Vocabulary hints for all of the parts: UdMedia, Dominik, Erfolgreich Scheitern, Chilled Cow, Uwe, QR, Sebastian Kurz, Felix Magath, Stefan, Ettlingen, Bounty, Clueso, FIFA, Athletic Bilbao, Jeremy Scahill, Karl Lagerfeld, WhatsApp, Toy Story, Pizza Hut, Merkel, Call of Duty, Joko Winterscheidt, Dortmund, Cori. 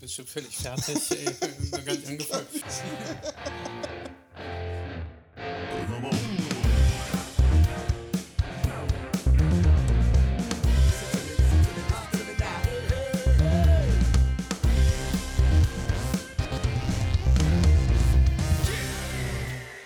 Bist du völlig fertig? Ey, ich bin gar nicht angefangen.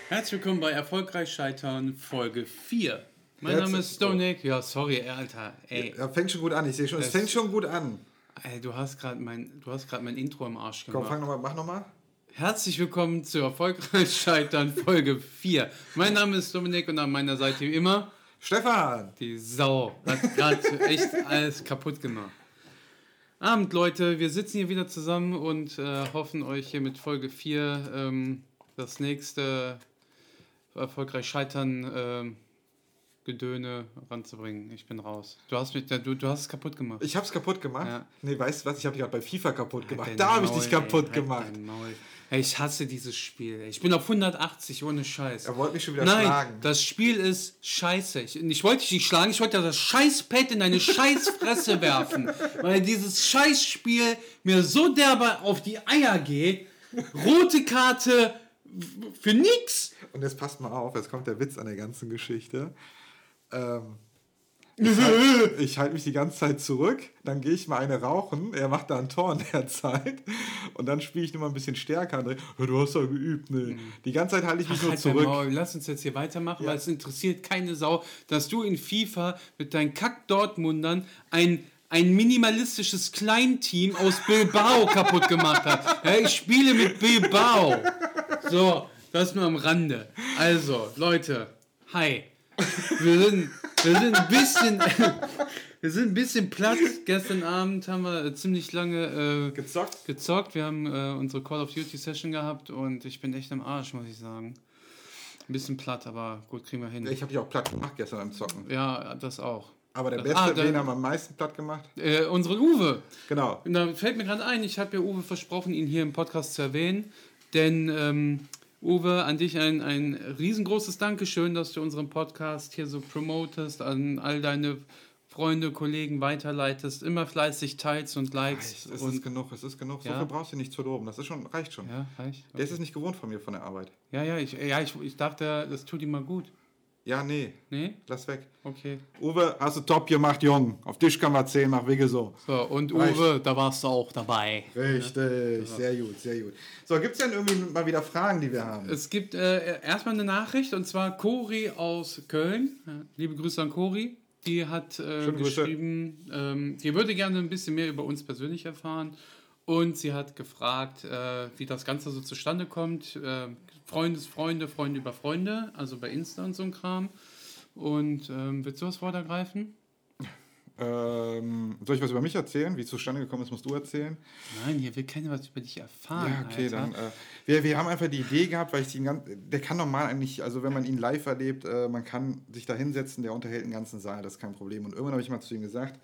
Herzlich willkommen bei Erfolgreich Scheitern, Folge 4. Mein Name ist Dominik. Ja, sorry, Alter. Ey. Ja, fängt schon gut an, ich sehe schon. Es fängt schon gut an. Ey, du hast gerade mein Intro im Arsch gemacht. Komm, mach nochmal. Herzlich willkommen zu Erfolgreich Scheitern, Folge 4. Mein Name ist Dominik und an meiner Seite wie immer Stefan. Die Sau hat gerade echt alles kaputt gemacht. Abend, Leute. Wir sitzen hier wieder zusammen und hoffen euch hier mit Folge 4 das nächste Erfolgreich Scheitern Gedöne ranzubringen. Ich bin raus. Du hast es kaputt gemacht. Ich hab's kaputt gemacht? Ja. Nee, weißt du was? Ich habe dich gerade bei FIFA kaputt gemacht. Da habe ich dich kaputt gemacht. Ey, ich hasse dieses Spiel. Ich bin auf 180 ohne Scheiß. Er wollte mich schon wieder schlagen. Nein, das Spiel ist scheiße. Ich wollte dich nicht schlagen. Ich wollte das Scheißpad in deine Scheißfresse werfen. Weil dieses Scheißspiel mir so derbe auf die Eier geht. Rote Karte für nix. Und jetzt passt mal auf. Jetzt kommt der Witz an der ganzen Geschichte. Ich halte mich die ganze Zeit zurück, dann gehe ich mal eine rauchen, er macht da ein Tor in der Zeit und dann spiele ich nur mal ein bisschen stärker. Du hast ja geübt, ne? Die ganze Zeit halte ich mich nur zurück. Lass uns jetzt hier weitermachen, ja. Weil es interessiert keine Sau, dass du in FIFA mit deinen Kack-Dortmundern ein minimalistisches Kleinteam aus Bilbao kaputt gemacht hast. Ja, ich spiele mit Bilbao. So, das nur am Rande. Also, Leute, hi. Wir sind ein bisschen platt. Gestern Abend haben wir ziemlich lange gezockt. Wir haben unsere Call of Duty Session gehabt und ich bin echt am Arsch, muss ich sagen. Ein bisschen platt, aber gut, kriegen wir hin. Ich habe dich auch platt gemacht gestern beim Zocken. Ja, das auch. Aber der Beste, wen haben wir am meisten platt gemacht? Unseren Uwe. Genau. Und da fällt mir gerade ein, ich habe mir Uwe versprochen, ihn hier im Podcast zu erwähnen, denn... Uwe, an dich ein riesengroßes Dankeschön, dass du unseren Podcast hier so promotest, an all deine Freunde, Kollegen weiterleitest, immer fleißig teilst und likest. Es ist genug. Ja. So viel brauchst du nicht zu loben, das reicht schon. Ja, reicht. Okay. Der ist es nicht gewohnt von mir, von der Arbeit. Ich dachte, das tut ihm mal gut. Ja, nee? Lass weg. Okay. Uwe, hast du top gemacht, Jung. Auf dich kann man 10, mach Wege so. So, und reicht. Uwe, da warst du auch dabei. Richtig, ja. Sehr gut. So, gibt es denn irgendwie mal wieder Fragen, die wir haben? Es gibt erstmal eine Nachricht, und zwar Cori aus Köln. Liebe Grüße an Cori. Die hat geschrieben, die würde gerne ein bisschen mehr über uns persönlich erfahren. Und sie hat gefragt, wie das Ganze so zustande kommt. Freunde über Freunde, also bei Insta und so ein Kram. Und willst du was vorgreifen? Soll ich was über mich erzählen? Wie es zustande gekommen ist, musst du erzählen. Nein, hier will keiner was über dich erfahren. Ja, okay, Alter. Dann. Wir haben einfach die Idee gehabt, weil ich der kann normal eigentlich, also wenn man ihn live erlebt, man kann sich da hinsetzen, der unterhält den ganzen Saal, das ist kein Problem. Und irgendwann habe ich mal zu ihm gesagt,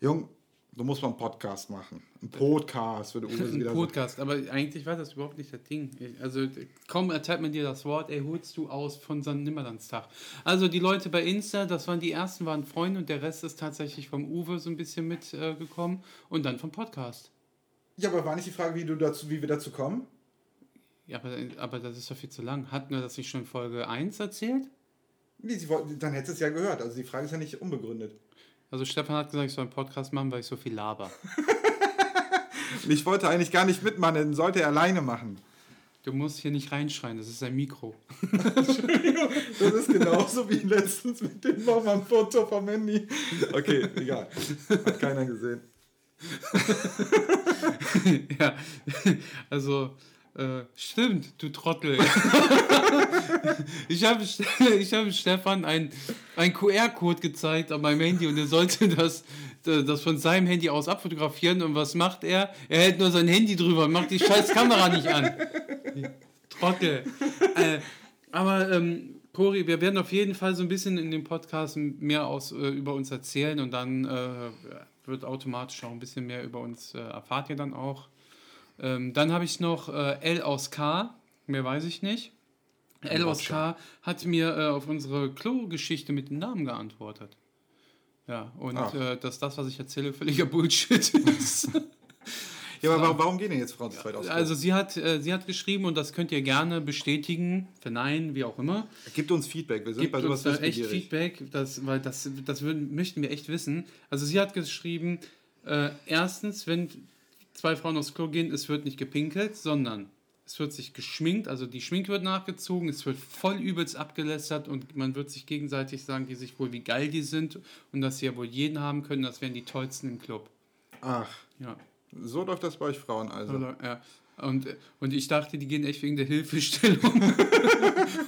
Jung, du musst mal einen Podcast machen. Ein Podcast würde Uwe wieder sagen. Ein Podcast, aber eigentlich war das überhaupt nicht das Ding. Also kaum erteilt man dir das Wort, ey, holst du aus von so einem Nimmerlandstag. Also die Leute bei Insta, das waren die ersten, waren Freunde und der Rest ist tatsächlich vom Uwe so ein bisschen mitgekommen und dann vom Podcast. Ja, aber war nicht die Frage, wie wir dazu kommen? Ja, aber das ist doch viel zu lang. Hatten wir das nicht schon in Folge 1 erzählt? Nee, dann hättest du es ja gehört. Also die Frage ist ja nicht unbegründet. Also Stefan hat gesagt, ich soll einen Podcast machen, weil ich so viel laber. Ich wollte eigentlich gar nicht mitmachen, dann sollte er alleine machen. Du musst hier nicht reinschreien, das ist ein Mikro. Entschuldigung, das ist genauso wie letztens mit dem Mama am Foto vom Handy. Okay, egal. Hat keiner gesehen. Ja, also... stimmt, du Trottel. Ich habe Stefan ein QR-Code gezeigt an meinem Handy und er sollte das von seinem Handy aus abfotografieren. Und was macht er? Er hält nur sein Handy drüber und macht die scheiß Kamera nicht an. Trottel. Aber Cori, wir werden auf jeden Fall so ein bisschen in dem Podcast mehr über uns erzählen und dann wird automatisch auch ein bisschen mehr über uns erfahrt ihr dann auch. Dann habe ich noch L aus K, mehr weiß ich nicht. L aus K hat mir auf unsere Klo-Geschichte mit dem Namen geantwortet. Ja, und dass das, was ich erzähle, völliger Bullshit ist. Ja, aber warum gehen denn jetzt Frauen zu zweit aus? Also sie hat geschrieben, und das könnt ihr gerne bestätigen, verneinen, wie auch immer. Gebt uns Feedback, wir sind bei sowas nicht begierig. Echt Feedback, weil das möchten wir echt wissen. Also sie hat geschrieben, erstens, wenn zwei Frauen aufs Klo gehen, es wird nicht gepinkelt, sondern es wird sich geschminkt, also die Schminke wird nachgezogen, es wird voll übelst abgelästert und man wird sich gegenseitig sagen, die sich wohl, wie geil die sind und dass sie ja wohl jeden haben können, das wären die Tollsten im Club. Ach, ja. So läuft das bei euch Frauen also. Ja. Und ich dachte, die gehen echt wegen der Hilfestellung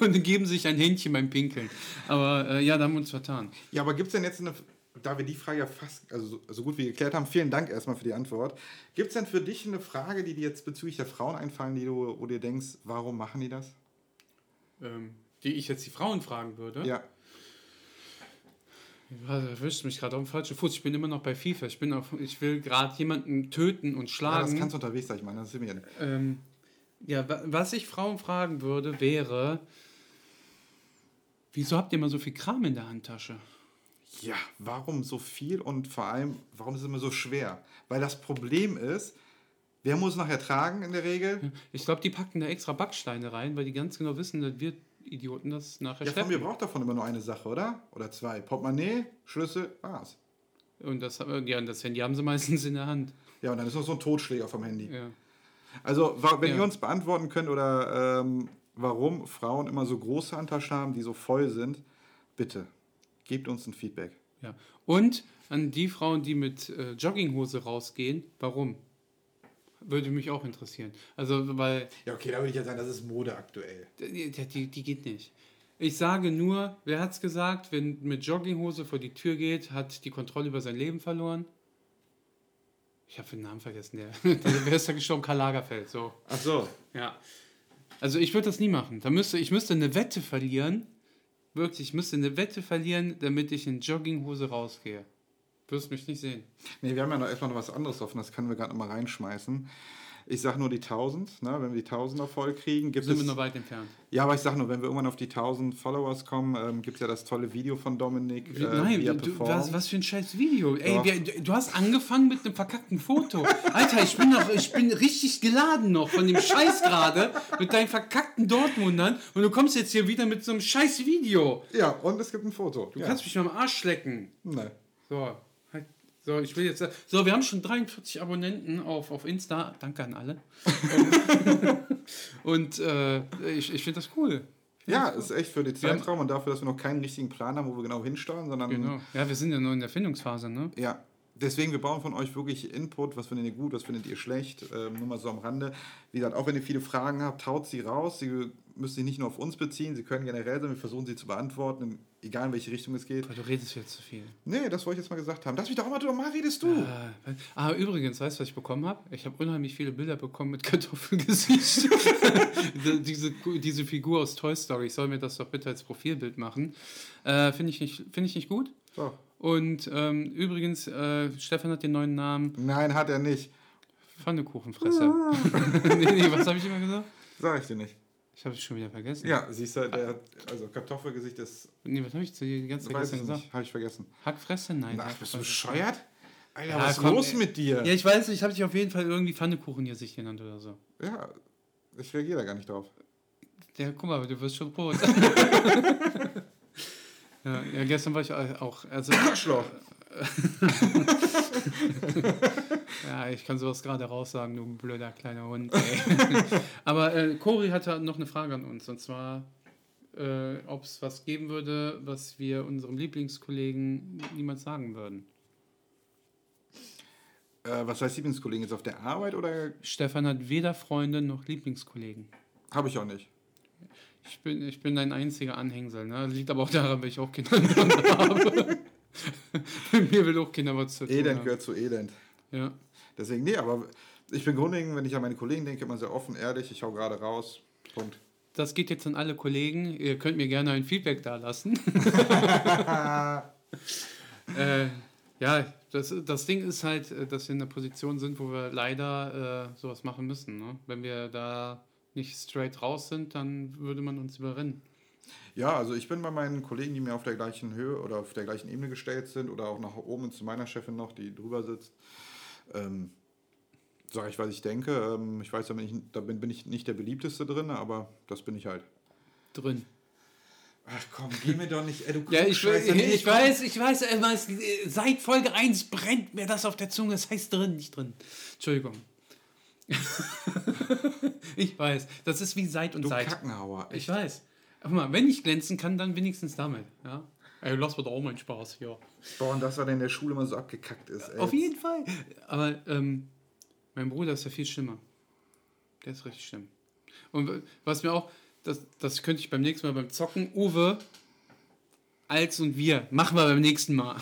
und geben sich ein Händchen beim Pinkeln. Aber ja, da haben wir uns vertan. Ja, aber gibt es denn jetzt eine... Da wir die Frage ja fast so gut wie geklärt haben, vielen Dank erstmal für die Antwort. Gibt es denn für dich eine Frage, die dir jetzt bezüglich der Frauen einfallen, wo du dir denkst, warum machen die das? Die ich jetzt die Frauen fragen würde? Ja. Du erwischst mich gerade auf dem falschen Fuß. Ich bin immer noch bei FIFA. Ich will gerade jemanden töten und schlagen. Ja, das kannst du unterwegs sein, ich meine. Das ist mir nicht. Ja, was ich Frauen fragen würde, wäre, wieso habt ihr immer so viel Kram in der Handtasche? Ja, warum so viel und vor allem, warum ist es immer so schwer? Weil das Problem ist, wer muss nachher tragen in der Regel? Ich glaube, die packen da extra Backsteine rein, weil die ganz genau wissen, dass wir Idioten das nachher schleppen. Ja, von mir braucht davon immer nur eine Sache, oder? Oder zwei. Portemonnaie, Schlüssel, war's. Und das Handy haben sie meistens in der Hand. Ja, und dann ist noch so ein Totschläger vom Handy. Ja. Also, wenn ihr uns beantworten könnt, oder warum Frauen immer so große Handtaschen haben, die so voll sind, bitte. Gebt uns ein Feedback. Ja. Und an die Frauen, die mit Jogginghose rausgehen, warum? Würde mich auch interessieren. Also, weil... Ja, okay, da würde ich ja sagen, das ist Mode aktuell. Die geht nicht. Ich sage nur, wer hat's gesagt, wenn mit Jogginghose vor die Tür geht, hat die Kontrolle über sein Leben verloren. Ich habe den Namen vergessen. Wer ist da gestorben? Karl Lagerfeld. So. Ach so. Ja. Also, ich würde das nie machen. Ich müsste eine Wette verlieren... Wirklich, ich müsste eine Wette verlieren, damit ich in Jogginghose rausgehe. Du wirst mich nicht sehen. Nee, wir haben ja noch erstmal noch was anderes offen, das können wir gerade noch mal reinschmeißen. Ich sage nur die 1000, ne? Wenn wir die 1000er voll kriegen, sind wir noch weit entfernt. Ja, aber ich sage nur, wenn wir irgendwann auf die 1000 Followers kommen, gibt es ja das tolle Video von Dominik. Nein, was für ein scheiß Video. Ey, du hast angefangen mit einem verkackten Foto. Alter, ich bin richtig geladen noch von dem Scheiß gerade mit deinen verkackten Dortmundern und du kommst jetzt hier wieder mit so einem scheiß Video. Ja, und es gibt ein Foto. Du kannst mich mal am Arsch lecken. Nein. So, ich will jetzt. So, wir haben schon 43 Abonnenten auf Insta. Danke an alle. Und ich finde das cool. Ist echt für den Zeitraum und dafür, dass wir noch keinen richtigen Plan haben, wo wir genau hinsteuern, sondern. Genau. Ja, wir sind ja nur in der Findungsphase, ne? Ja. Deswegen, wir brauchen von euch wirklich Input. Was findet ihr gut, was findet ihr schlecht? Nur mal so am Rande. Wie gesagt, auch wenn ihr viele Fragen habt, haut sie raus. Sie müssen sich nicht nur auf uns beziehen. Sie können generell sein. Wir versuchen, sie zu beantworten, egal in welche Richtung es geht. Aber du redest jetzt zu viel. Nee, das wollte ich jetzt mal gesagt haben. Lass mich doch auch mal drüber, mal redest du. Übrigens, weißt du, was ich bekommen habe? Ich habe unheimlich viele Bilder bekommen mit Kartoffelgesicht. diese Figur aus Toy Story. Ich soll mir das doch bitte als Profilbild machen. Finde ich nicht gut. So. Und übrigens, Stefan hat den neuen Namen. Nein, hat er nicht. Pfannekuchenfresser. Ja. nee, was habe ich immer gesagt? Sag ich dir nicht. Ich habe es schon wieder vergessen. Ja, siehst du, also Kartoffelgesicht ist... Nee, was habe ich zu dir die ganze Zeit gesagt? Habe ich vergessen. Hackfresse? Nein. Ach, bist du bescheuert? Alter, ja, was ist los mit dir? Ja, ich weiß, ich habe dich auf jeden Fall irgendwie Pfannekuchengesicht genannt oder so. Ja, ich reagiere da gar nicht drauf. Ja, guck mal, du wirst schon rot. Ja, gestern war ich auch... Arschloch! Ja, ich kann sowas gerade raussagen, du blöder kleiner Hund. Ey. Aber Cori hatte noch eine Frage an uns, und zwar, ob es was geben würde, was wir unserem Lieblingskollegen niemals sagen würden. Was heißt Lieblingskollegen? Jetzt auf der Arbeit oder? Stefan hat weder Freunde noch Lieblingskollegen. Habe ich auch nicht. Ich bin dein einziger Anhängsel. Ne? Das liegt aber auch daran, weil ich auch Kinder habe. Bei mir will auch Kinder was zu tun. Elend gehört zu Elend. Ja. Deswegen, nee, aber ich bin grundlegend, wenn ich an meine Kollegen denke, immer sehr offen, ehrlich, ich hau gerade raus. Punkt. Das geht jetzt an alle Kollegen. Ihr könnt mir gerne ein Feedback da lassen. Ja, das Ding ist halt, dass wir in einer Position sind, wo wir leider sowas machen müssen. Ne? Wenn wir da nicht straight raus sind, dann würde man uns überrennen. Ja, also ich bin bei meinen Kollegen, die mir auf der gleichen Höhe oder auf der gleichen Ebene gestellt sind oder auch nach oben zu meiner Chefin noch, die drüber sitzt, sage ich, was ich denke. Ich weiß, da bin ich nicht der beliebteste drin, aber das bin ich halt. Drin. Ach komm, geh mir doch nicht, du ja, ich weiß, seit Folge 1 brennt mir das auf der Zunge, das heißt drin, nicht drin. Entschuldigung. Ich weiß, das ist wie Seit und Seit. Du Kackenhauer. Echt. Ich weiß. Aber mal, wenn ich glänzen kann, dann wenigstens damit. Ja? Ey, lass mir doch auch mal einen Spaß hier. Boah, und dass er denn in der Schule mal so abgekackt ist. Ey. Auf jeden Fall. Aber mein Bruder ist ja viel schlimmer. Der ist richtig schlimm. Und was mir auch... Das könnte ich beim nächsten Mal beim Zocken. Uwe, als und wir. Machen wir beim nächsten Mal.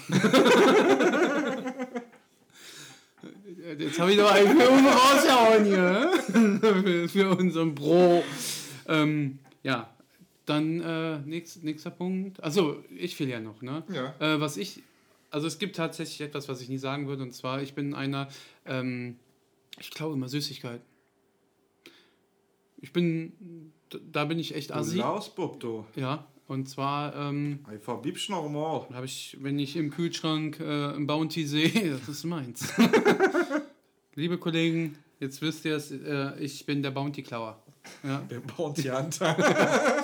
Jetzt habe ich noch einen für Uwe rausgehauen hier. Für unseren Bro. Ja, dann nächster Punkt. Achso, ich fehle ja noch, ne? Ja. Es gibt tatsächlich etwas, was ich nie sagen würde. Und zwar, ich bin einer, ich klaue immer Süßigkeiten. Da bin ich echt assi. Du Lausbub, du. Ja, und zwar... ich verbiebst noch mal. Wenn ich im Kühlschrank ein Bounty sehe, das ist meins. Liebe Kollegen, jetzt wisst ihr es, ich bin der Bounty-Klauer. Ja? Der Bounty-Hunter.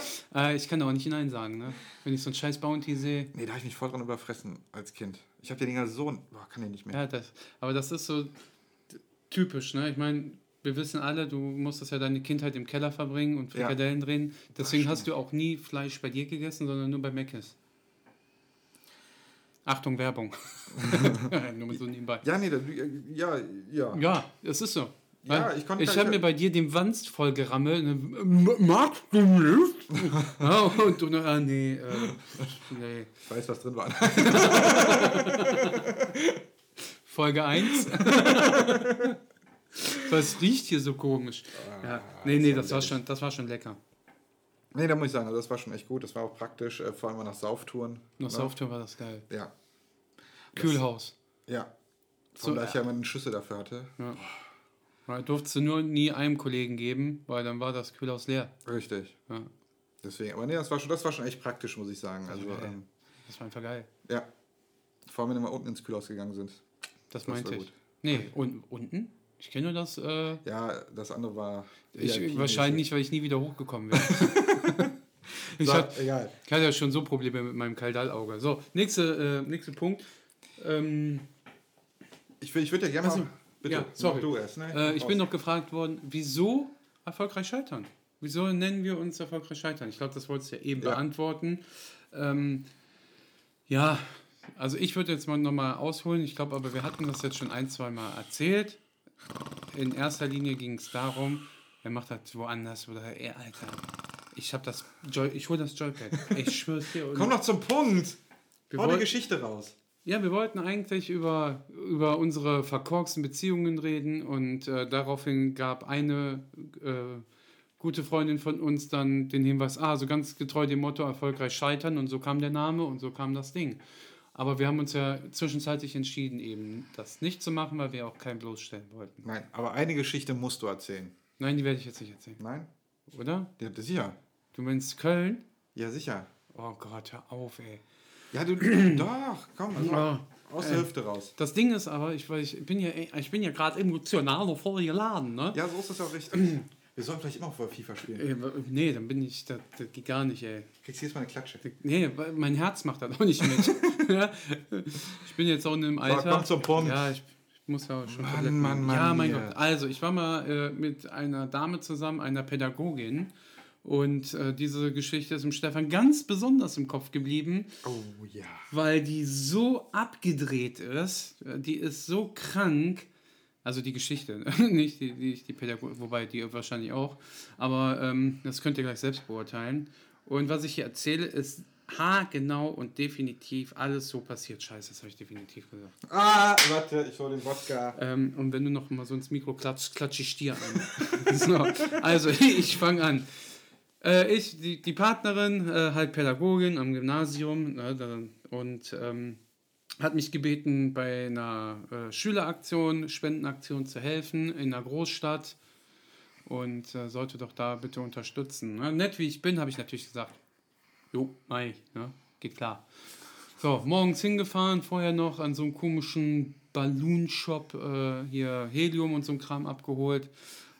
Ich kann da auch nicht Nein sagen, ne? Wenn ich so einen scheiß Bounty sehe... Nee, da habe ich mich voll dran überfressen als Kind. Ich habe den Dinger so... Boah, kann den nicht mehr. Ja, aber das ist so typisch, ne? Ich meine... Wir wissen alle, du musstest ja deine Kindheit im Keller verbringen und Frikadellen drehen. Deswegen hast du auch nie Fleisch bei dir gegessen, sondern nur bei Mc's. Achtung, Werbung. Nur mal so nebenbei. Ja, nee, ja. Ja, es ist so. Ja, ich habe mir bei dir den Wanst voll gerammelt. Magst du nicht? Und du noch, nee. Ich weiß, was drin war. Folge 1. Das riecht hier so komisch. Ja. Nee, das war schon lecker. Nee, da muss ich sagen, also das war schon echt gut. Das war auch praktisch, vor allem nach Sauftouren. Nach Sauftouren war das geil. Ja. Kühlhaus. Ja. So, da ich ja mal eine Schüssel dafür hatte. Ja. Da durftest du nur nie einem Kollegen geben, weil dann war das Kühlhaus leer. Richtig. Ja. Deswegen, aber nee, das war schon echt praktisch, muss ich sagen. Also, das war einfach geil. Ja. Vor allem, wenn wir mal unten ins Kühlhaus gegangen sind. Das meinte ich. Nee, unten? Ich kenne nur das... ja, das andere war... Wahrscheinlich, weil ich nie wieder hochgekommen bin. Egal. Ich hatte ja schon so Probleme mit meinem Kaldalauge. So, nächster Punkt. Ich würde ja gerne... Also, bitte, ja, sorry. Du erst, ne? Ich bin noch gefragt worden, wieso erfolgreich scheitern? Wieso nennen wir uns erfolgreich scheitern? Ich glaube, das wolltest du ja eben beantworten. Ja, also ich würde jetzt mal nochmal ausholen. Ich glaube, aber wir hatten das jetzt schon ein, zwei Mal erzählt. In erster Linie ging es darum, er macht das woanders oder ey, Alter, ich hole das Joypad. Ich schwör's dir. Komm doch zum Punkt. Hau die Geschichte raus. Ja, wir wollten eigentlich über unsere verkorksten Beziehungen reden und daraufhin gab eine gute Freundin von uns dann den Hinweis, so ganz getreu dem Motto erfolgreich scheitern und so kam der Name und so kam das Ding. Aber wir haben uns ja zwischenzeitlich entschieden, eben das nicht zu machen, weil wir auch keinen bloßstellen wollten. Nein, aber eine Geschichte musst du erzählen. Nein, die werde ich jetzt nicht erzählen. Nein? Oder? Ja, sicher. Du meinst Köln? Ja, sicher. Oh Gott, hör auf, ey. Ja, du... doch, komm, also aus der Hüfte raus. Das Ding ist aber, ich bin ja gerade emotional voll geladen, ne? Ja, so ist das auch richtig. Wir sollen vielleicht immer vor FIFA spielen. Nee, dann bin ich... Das geht gar nicht, ey. Kriegst du jetzt mal eine Klatsche? Nee, mein Herz macht das auch nicht mit. Ich bin jetzt auch in einem Alter... Komm zum Punkt. Ja, ich muss ja auch schon... Mann, ja, mein Gott. Also, ich war mal mit einer Dame zusammen, einer Pädagogin. Und diese Geschichte ist dem Stefan ganz besonders im Kopf geblieben. Oh, ja. Weil die so abgedreht ist. Die ist so krank... Also die Geschichte, nicht die Pädagogik, wobei die wahrscheinlich auch. Aber das könnt ihr gleich selbst beurteilen. Und was ich hier erzähle, ist haargenau und definitiv alles so passiert. Scheiße, das habe ich definitiv gesagt. Warte, ich hole den Wodka. Und wenn du noch mal so ins Mikro klatscht, klatsche ich dir an. So, also, ich fange an. Die Partnerin, halt Pädagogin am Gymnasium und... hat mich gebeten, bei einer Schüleraktion, Spendenaktion zu helfen in einer Großstadt und sollte doch da bitte unterstützen. Ne? Nett wie ich bin, habe ich natürlich gesagt, jo, mach ich, ne? Geht klar. So, morgens hingefahren, vorher noch an so einem komischen Balloon Shop hier Helium und so ein Kram abgeholt.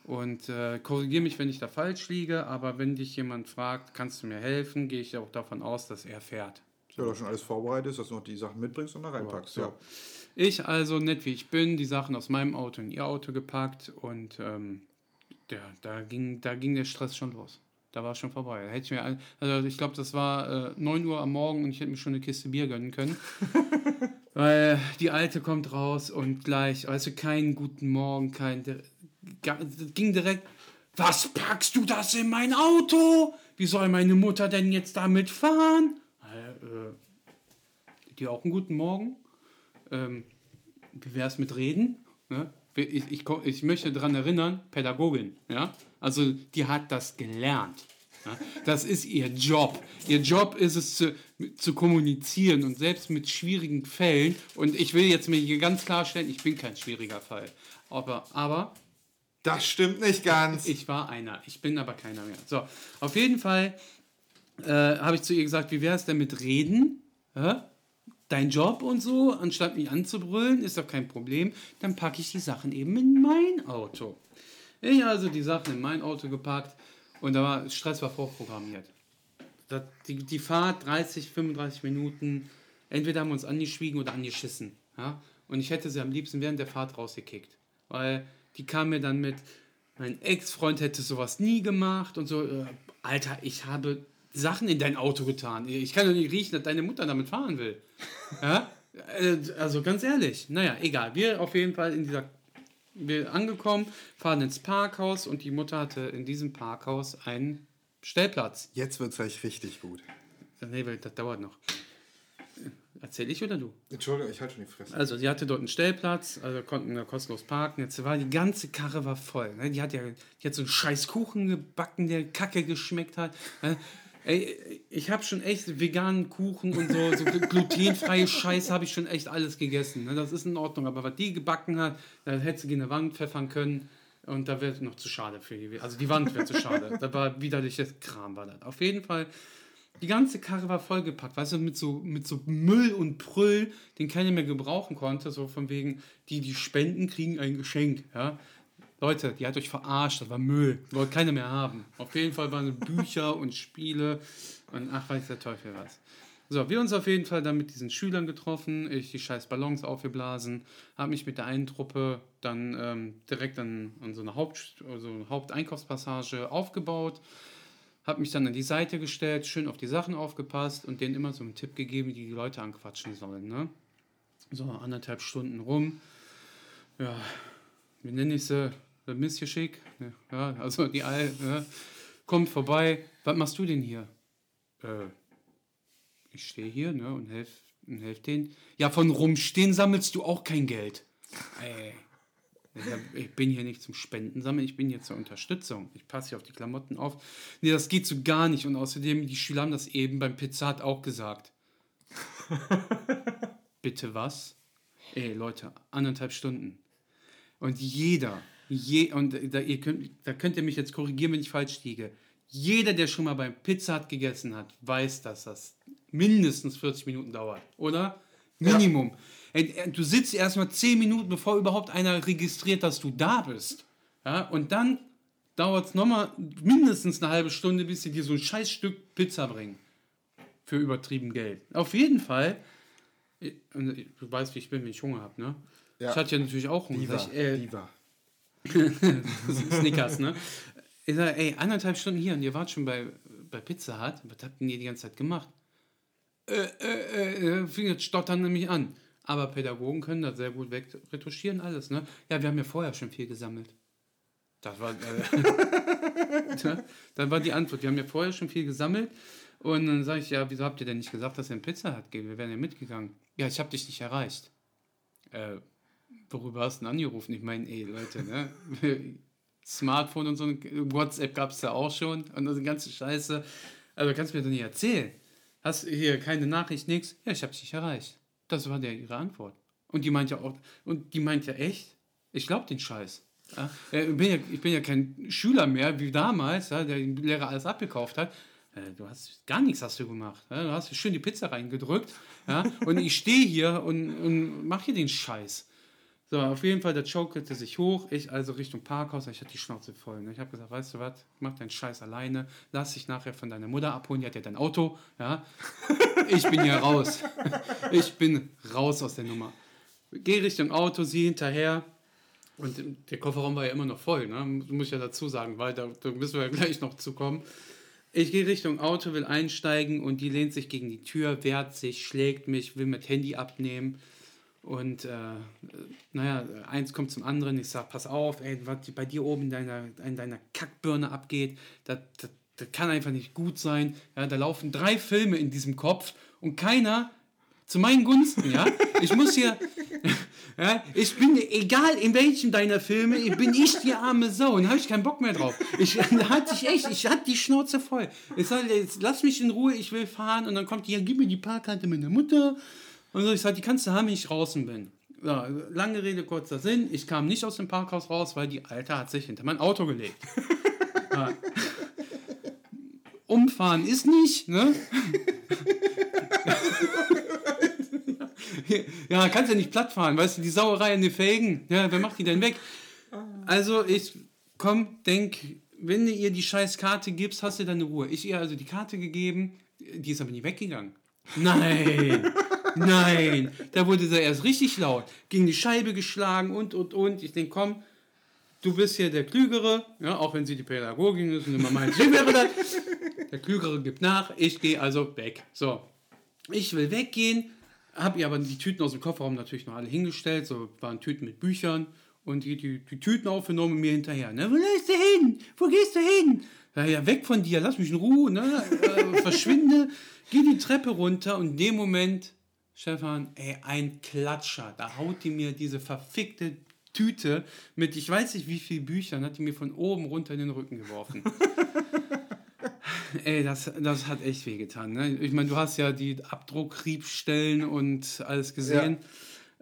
Und korrigiere mich, wenn ich da falsch liege, aber wenn dich jemand fragt, kannst du mir helfen, gehe ich auch davon aus, dass er fährt. So. Ja, du schon alles vorbereitest, dass du noch die Sachen mitbringst und da reinpackst. Ja. Ich also, nett wie ich bin, die Sachen aus meinem Auto in ihr Auto gepackt und da ging der Stress schon los. Da war es schon vorbei. Hätte ich mir, also ich glaube, das war 9 Uhr am Morgen und ich hätte mir schon eine Kiste Bier gönnen können. Weil die Alte kommt raus und gleich, also keinen guten Morgen, kein... Das ging direkt, was packst du das in mein Auto? Wie soll meine Mutter denn jetzt damit fahren? Dir auch einen guten Morgen. Wie wär's mit Reden? Ne? Ich möchte daran erinnern, Pädagogin, ja? Also die hat das gelernt. Ja? Das ist ihr Job. Ihr Job ist es, zu kommunizieren und selbst mit schwierigen Fällen. Und ich will jetzt mir hier ganz klarstellen, ich bin kein schwieriger Fall. Aber das stimmt nicht ganz. Ich war einer, ich bin aber keiner mehr. So, auf jeden Fall habe ich zu ihr gesagt, wie wäre es denn mit Reden? Hä? Dein Job und so, anstatt mich anzubrüllen, ist doch kein Problem. Dann packe ich die Sachen eben in mein Auto. Ich also die Sachen in mein Auto gepackt und da war Stress war vorprogrammiert. Die Fahrt 30, 35 Minuten, entweder haben wir uns angeschwiegen oder angeschissen. Ja? Und ich hätte sie am liebsten während der Fahrt rausgekickt, weil... Die kam mir dann mit, mein Ex-Freund hätte sowas nie gemacht und so. Alter, ich habe Sachen in dein Auto getan. Ich kann doch nicht riechen, dass deine Mutter damit fahren will. Ja? Also ganz ehrlich. Naja, egal. Wir auf jeden Fall wir angekommen, fahren ins Parkhaus und die Mutter hatte in diesem Parkhaus einen Stellplatz. Jetzt wird es gleich richtig gut. Nee, weil das dauert noch. Erzähl ich oder du? Entschuldigung, ich halte schon die Fresse. Also, sie hatte dort einen Stellplatz, also konnten da kostenlos parken. Jetzt war die ganze Karre war voll. Ne? Die hat so einen scheiß Kuchen gebacken, der Kacke geschmeckt hat. Ne? Ey, ich habe schon echt veganen Kuchen und so glutenfreie Scheiße habe ich schon echt alles gegessen. Ne? Das ist in Ordnung, aber was die gebacken hat, da hätte sie gegen eine Wand pfeffern können und da wäre noch zu schade für die. Also, die Wand wäre zu schade. Da war widerliches Kram, war das. Auf jeden Fall. Die ganze Karre war vollgepackt, weißt du, mit so Müll und Prüll, den keiner mehr gebrauchen konnte, so von wegen, die spenden, kriegen ein Geschenk, ja. Leute, die hat euch verarscht, das war Müll, wollte keiner mehr haben. Auf jeden Fall waren Bücher und Spiele und ach, weiß der Teufel was. So, wir uns auf jeden Fall dann mit diesen Schülern getroffen, ich die scheiß Ballons aufgeblasen, habe mich mit der einen Truppe dann direkt an so eine Haupteinkaufspassage aufgebaut. Hab mich dann an die Seite gestellt, schön auf die Sachen aufgepasst und denen immer so einen Tipp gegeben, wie die Leute anquatschen sollen. Ne? So 1,5 Stunden rum. Ja, wie nenne ich sie? Das Missgeschick. Ja, also die ja. Kommt vorbei. Was machst du denn hier? Ich stehe hier, ne, und helf denen. Ja, von rumstehen sammelst du auch kein Geld. Ey. Ich bin hier nicht zum Spenden sammeln, ich bin hier zur Unterstützung. Ich passe hier auf die Klamotten auf. Nee, das geht so gar nicht. Und außerdem, die Schüler haben das eben beim Pizza Hut auch gesagt. Bitte was? Ey, Leute, 1,5 Stunden. Und da könnt ihr mich jetzt korrigieren, wenn ich falsch liege. Jeder, der schon mal beim Pizza Hut gegessen hat, weiß, dass das mindestens 40 Minuten dauert, oder? Minimum. Ja. Du sitzt erstmal 10 Minuten, bevor überhaupt einer registriert, dass du da bist. Ja, und dann dauert es nochmal mindestens eine halbe Stunde, bis sie dir so ein Scheißstück Pizza bringen. Für übertrieben Geld. Auf jeden Fall, du weißt, wie ich bin, wenn ich Hunger habe, ne? Ja. Ich hatte ja natürlich auch Hunger. Diva. Snickers, ne? Ich sage, ey, 1,5 Stunden hier und ihr wart schon bei Pizza Hut. Was habt ihr die ganze Zeit gemacht? Fing das Stottern nämlich an. Aber Pädagogen können das sehr gut wegretuschieren, alles, ne? Ja, wir haben ja vorher schon viel gesammelt. Das war, dann war die Antwort, wir haben ja vorher schon viel gesammelt. Und dann sage ich, ja, wieso habt ihr denn nicht gesagt, dass ihr einen Pizza Hut geht? Wir wären ja mitgegangen. Ja, ich habe dich nicht erreicht. Worüber hast du denn angerufen? Ich meine, ey, Leute, ne? Smartphone und so, WhatsApp gab es ja auch schon. Und das ganze Scheiße. Also kannst du mir doch nicht erzählen. Hast hier keine Nachricht, nix? Ja, ich habe dich nicht erreicht. Das war ihre Antwort. Und die meint ja auch, echt, ich glaube den Scheiß. Ja, ich bin ja kein Schüler mehr wie damals, ja, der den Lehrer alles abgekauft hat. Du hast gar nichts hast du gemacht. Ja, du hast schön die Pizza reingedrückt. Ja, und ich stehe hier und mache hier den Scheiß. So, auf jeden Fall, der chokelte sich hoch, ich also Richtung Parkhaus, ich hatte die Schnauze voll. Ne? Ich habe gesagt, weißt du was, mach deinen Scheiß alleine, lass dich nachher von deiner Mutter abholen, die hat ja dein Auto, ja. Ich bin hier raus. Ich bin raus aus der Nummer. Geh Richtung Auto, sie hinterher. Und der Kofferraum war ja immer noch voll, ne? Muss ich ja dazu sagen, weil da müssen wir ja gleich noch zu kommen. Ich gehe Richtung Auto, will einsteigen und die lehnt sich gegen die Tür, wehrt sich, schlägt mich, will mit Handy abnehmen. Und naja, eins kommt zum anderen. Ich sage, pass auf, ey, was bei dir oben in deiner Kackbirne abgeht, das kann einfach nicht gut sein. Ja, da laufen 3 Filme in diesem Kopf und keiner zu meinen Gunsten. Ja? Ich muss hier... Ja, ich bin, egal in welchem deiner Filme, bin ich die arme Sau und habe ich keinen Bock mehr drauf. Ich hatte die Schnauze voll. Ich sage, jetzt lass mich in Ruhe, ich will fahren. Und dann kommt die, ja, gib mir die Parkkarte meiner Mutter. Und so, ich sage, die kannst du haben, wenn ich draußen bin. Ja, lange Rede, kurzer Sinn. Ich kam nicht aus dem Parkhaus raus, weil die Alte hat sich hinter mein Auto gelegt. Ja. Umfahren ist nicht, ne? Ja, kannst ja nicht platt fahren, weißt du, die Sauerei an den Felgen, ja, wer macht die denn weg? Also ich, wenn du ihr die scheiß Karte gibst, hast du deine Ruhe. Ich ihr also die Karte gegeben, die ist aber nie weggegangen. Nein, da wurde sie erst richtig laut, gegen die Scheibe geschlagen und. Ich denke, komm, du bist hier der Klügere, ja, auch wenn sie die Pädagogin ist und immer meint, sie wäre das. Der Klügere gibt nach, ich gehe also weg. So, ich will weggehen. Hab ihr aber die Tüten aus dem Kofferraum natürlich noch alle hingestellt, so waren Tüten mit Büchern und die Tüten aufgenommen und mir hinterher, ne, wo läufst du hin? Wo gehst du hin? Ja, weg von dir, lass mich in Ruhe, ne, verschwinde, geh die Treppe runter und in dem Moment, Stefan, ey, ein Klatscher, da haut die mir diese verfickte Tüte mit, ich weiß nicht wie viel Büchern, hat die mir von oben runter in den Rücken geworfen. Ey, das hat echt wehgetan. Ne? Ich meine, du hast ja die Abdruckriebstellen und alles gesehen.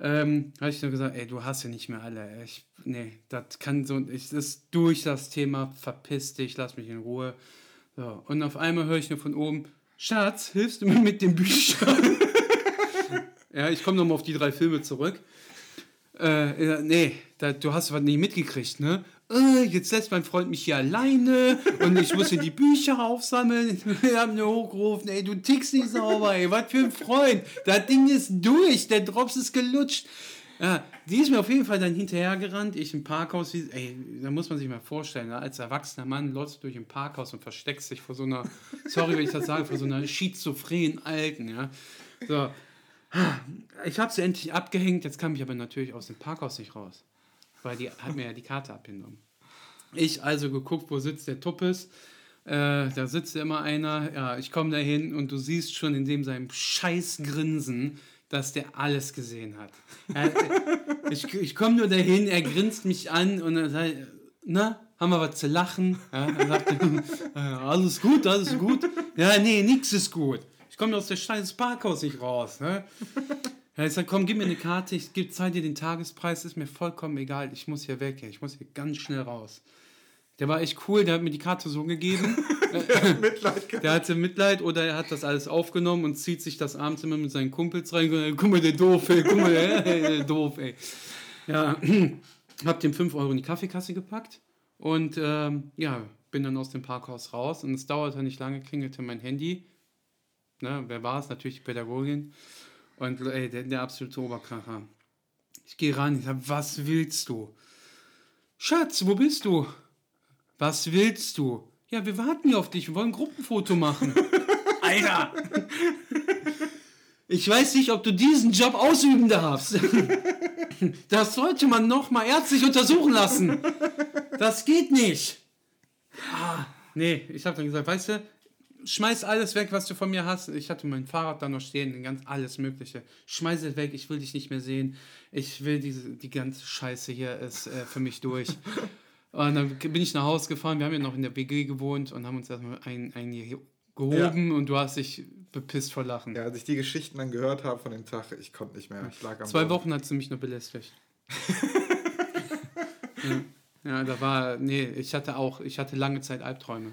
Ja. Habe ich nur gesagt, ey, du hast ja nicht mehr alle. Das kann so. Ich ist durch das Thema, verpiss dich, lass mich in Ruhe. So. Und auf einmal höre ich nur von oben, Schatz, hilfst du mir mit den Büchern? Ja, ich komme nochmal auf die 3 Filme zurück. Du hast was nicht mitgekriegt, ne? Jetzt lässt mein Freund mich hier alleine und ich muss hier die Bücher aufsammeln. Wir haben nur hochgerufen, ey, du tickst nicht sauber, ey, was für ein Freund. Das Ding ist durch, der Drops ist gelutscht. Ja, die ist mir auf jeden Fall dann hinterhergerannt, ich im Parkhaus, ey, da muss man sich mal vorstellen, als erwachsener Mann läufst du durch ein Parkhaus und versteckst dich vor so einer, sorry, wenn ich das sage, vor so einer schizophrenen Alten, ja. So. Ich habe sie endlich abgehängt, jetzt kam ich aber natürlich aus dem Parkhaus nicht raus. Weil die hat mir ja die Karte abgenommen. Ich also geguckt, wo sitzt der Tuppes. Da sitzt immer einer. Ja, ich komme da hin und du siehst schon in dem seinem Scheißgrinsen, dass der alles gesehen hat. Ich komme nur dahin, er grinst mich an und er sagt, na, haben wir was zu lachen? Ja, er sagt, alles gut, alles gut. Ja, nee, nix ist gut. Ich komme aus der scheiß Parkhaus nicht raus, ne? Ja, ich sage, komm, gib mir eine Karte, ich zahle dir den Tagespreis, ist mir vollkommen egal, ich muss hier weg, ich muss hier ganz schnell raus. Der war echt cool, der hat mir die Karte so gegeben. Der hatte Mitleid oder er hat das alles aufgenommen und zieht sich das abends immer mit seinen Kumpels rein. Guck mal, der doof, ey, guck mal, der doof, ey. Ja, hab dem 5 Euro in die Kaffeekasse gepackt und bin dann aus dem Parkhaus raus und es dauerte nicht lange, klingelte mein Handy. Na, wer war es? Natürlich die Pädagogin. Und ey, der absolute Oberkracher. Ich gehe ran, ich sage, was willst du? Schatz, wo bist du? Was willst du? Ja, wir warten hier auf dich, wir wollen ein Gruppenfoto machen. Alter! Ich weiß nicht, ob du diesen Job ausüben darfst. Das sollte man nochmal ärztlich untersuchen lassen. Das geht nicht. Ich habe dann gesagt, weißt du, schmeiß alles weg, was du von mir hast. Ich hatte mein Fahrrad da noch stehen, ganz alles Mögliche. Schmeiß es weg, ich will dich nicht mehr sehen. Ich will die ganze Scheiße hier ist für mich durch. Und dann bin ich nach Hause gefahren. Wir haben ja noch in der WG gewohnt und haben uns erstmal ein hier gehoben und du hast dich bepisst vor Lachen. Ja, als ich die Geschichten dann gehört habe von dem Tag, ich konnte nicht mehr. Ich lag am 2 Wochen hat sie mich nur belästigt. Ja, da war, ich hatte lange Zeit Albträume.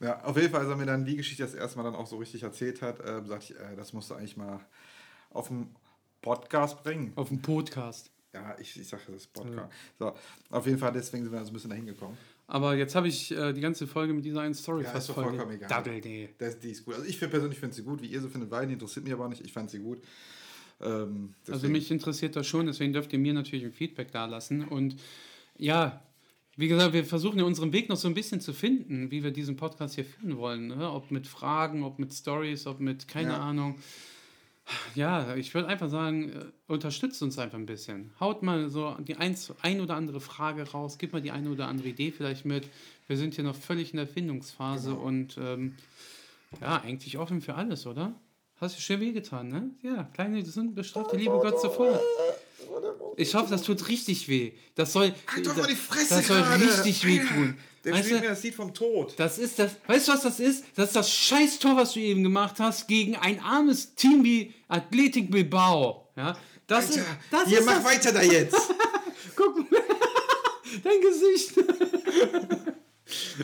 Ja, auf jeden Fall, als er mir dann die Geschichte das erste Mal dann auch so richtig erzählt hat, sagte ich, das musst du eigentlich mal auf den Podcast bringen. Auf den Podcast. Ja, ich sage, das ist Podcast. Ja. So, auf jeden Fall, deswegen sind wir so also ein bisschen dahin gekommen. Aber jetzt habe ich die ganze Folge mit dieser einen Story fast voll. Ja, ist doch vollkommen egal. Double D. Die ist gut. Also ich persönlich finde sie gut, wie ihr so findet, weil die interessiert mich aber nicht. Ich fand sie gut. Also mich interessiert das schon, deswegen dürft ihr mir natürlich ein Feedback dalassen. Und ja, wie gesagt, wir versuchen ja unseren Weg noch so ein bisschen zu finden, wie wir diesen Podcast hier führen wollen. Ne? Ob mit Fragen, ob mit Stories, ob mit, keine Ahnung. Ja, ich würde einfach sagen, unterstützt uns einfach ein bisschen. Haut mal so die ein oder andere Frage raus, gebt mal die eine oder andere Idee vielleicht mit. Wir sind hier noch völlig in der Findungsphase und ja, eigentlich offen für alles, oder? Hast du schön wehgetan, ne? Ja, kleine, gesund, bestrafte, liebe Gott sofort. Ich hoffe, das tut richtig weh. Das soll, halt doch mal die Fresse, das soll richtig weh tun. Der spielt mir das Lied vom Tod. Das ist das, weißt du, was das ist? Das ist das Scheiß-Tor, was du eben gemacht hast, gegen ein armes Team wie Athletic Bilbao. Ja, das Alter, ist, das hier, ist mach das. Weiter da jetzt. Guck mal, dein Gesicht.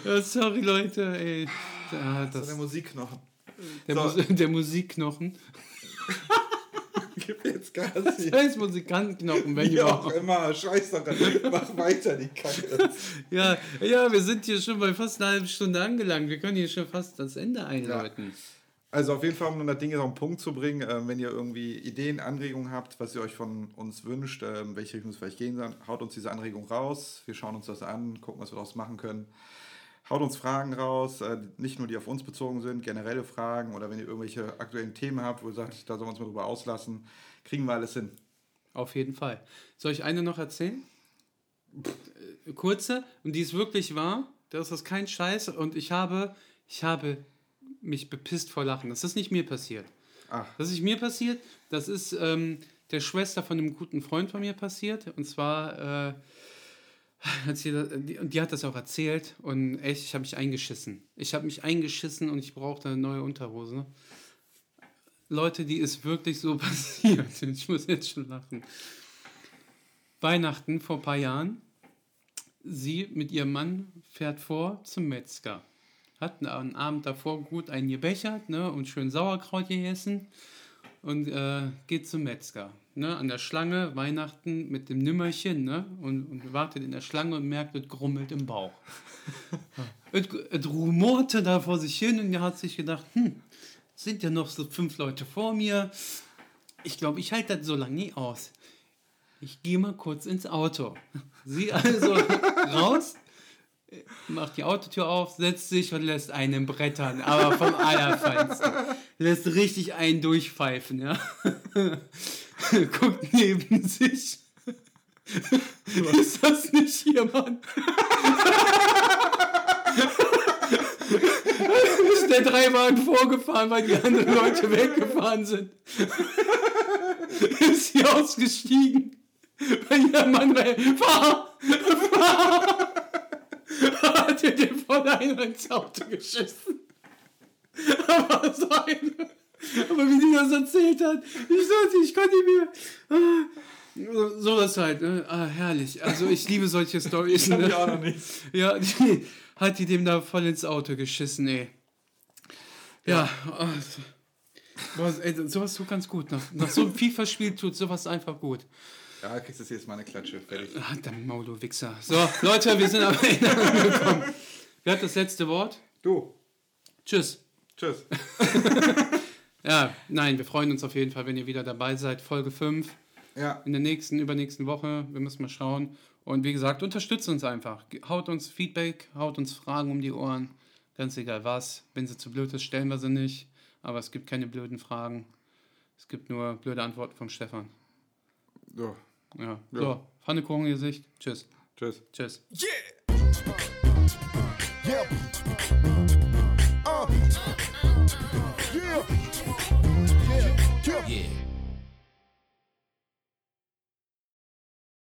Oh, sorry, Leute, ey. Ah, das ist der Musikknochen. Der Musikknochen. Gib jetzt Gas hier. Das heißt Musikantenknochen, wenn überhaupt. Wie auch immer, scheiß doch, mach weiter die Kacke. Ja, wir sind hier schon bei fast einer halben Stunde angelangt. Wir können hier schon fast das Ende einläuten. Ja. Also auf jeden Fall, um das Ding jetzt auf den Punkt zu bringen, wenn ihr irgendwie Ideen, Anregungen habt, was ihr euch von uns wünscht, welche Richtung es vielleicht gehen soll, haut uns diese Anregung raus. Wir schauen uns das an, gucken, was wir daraus machen können. Haut uns Fragen raus, nicht nur die auf uns bezogen sind, generelle Fragen oder wenn ihr irgendwelche aktuellen Themen habt, wo ihr sagt, da sollen wir uns mal drüber auslassen, kriegen wir alles hin. Auf jeden Fall. Soll ich eine noch erzählen? Kurze, und die ist wirklich wahr, das ist kein Scheiß und ich habe mich bepisst vor Lachen. Das ist nicht mir passiert. Ach. Das ist mir passiert, das ist der Schwester von einem guten Freund von mir passiert und zwar... Die hat das auch erzählt und echt, ich habe mich eingeschissen. Ich habe mich eingeschissen und ich brauchte eine neue Unterhose. Leute, die ist wirklich so passiert. Ich muss jetzt schon lachen. Weihnachten vor ein paar Jahren. Sie mit ihrem Mann fährt vor zum Metzger. Hat einen Abend davor gut einen gebechert, ne, und schön Sauerkraut gegessen und geht zum Metzger. Ne, an der Schlange, Weihnachten mit dem Nimmerchen, ne, und wartet in der Schlange und merkt, es grummelt im Bauch. Es rumorte da vor sich hin und er hat sich gedacht, sind ja noch so 5 Leute vor mir. Ich glaube, ich halte das so lange nie aus. Ich gehe mal kurz ins Auto. Sie also raus, macht die Autotür auf, setzt sich und lässt einen brettern, aber vom Allerfeinsten. Lässt richtig einen durchpfeifen, ja. Guckt neben sich. Was? Ist das nicht hier, Mann? Ist der 3 Wagen vorgefahren, weil die anderen Leute weggefahren sind? Ist hier ausgestiegen? Weil ihr Mann war, fahr! Hat ihr den von einer ins Auto geschissen? Aber so eine... Aber wie die das erzählt hat, ich konnte mir... So das halt, ne? Ah, herrlich. Also ich liebe solche Storys. Ich auch noch nicht. Ja, die, hat die dem da voll ins Auto geschissen, ey. Ja. Boah, sowas tut ganz gut. Nach so einem FIFA-Spiel tut sowas einfach gut. Ja, kriegst du jetzt mal eine Klatsche, fertig. Ah, dann Maul, du Wichser. So, Leute, wir sind am Ende angekommen. Wer hat das letzte Wort? Du. Tschüss. Tschüss. Ja, nein, wir freuen uns auf jeden Fall, wenn ihr wieder dabei seid. Folge 5. Ja. In der übernächsten Woche. Wir müssen mal schauen. Und wie gesagt, unterstützt uns einfach. Haut uns Feedback, haut uns Fragen um die Ohren. Ganz egal was. Wenn sie zu blöd ist, stellen wir sie nicht. Aber es gibt keine blöden Fragen. Es gibt nur blöde Antworten vom Stefan. So. Ja. So, Pfannekuchen in Gesicht. Tschüss. Tschüss. Tschüss. Yeah. Yeah.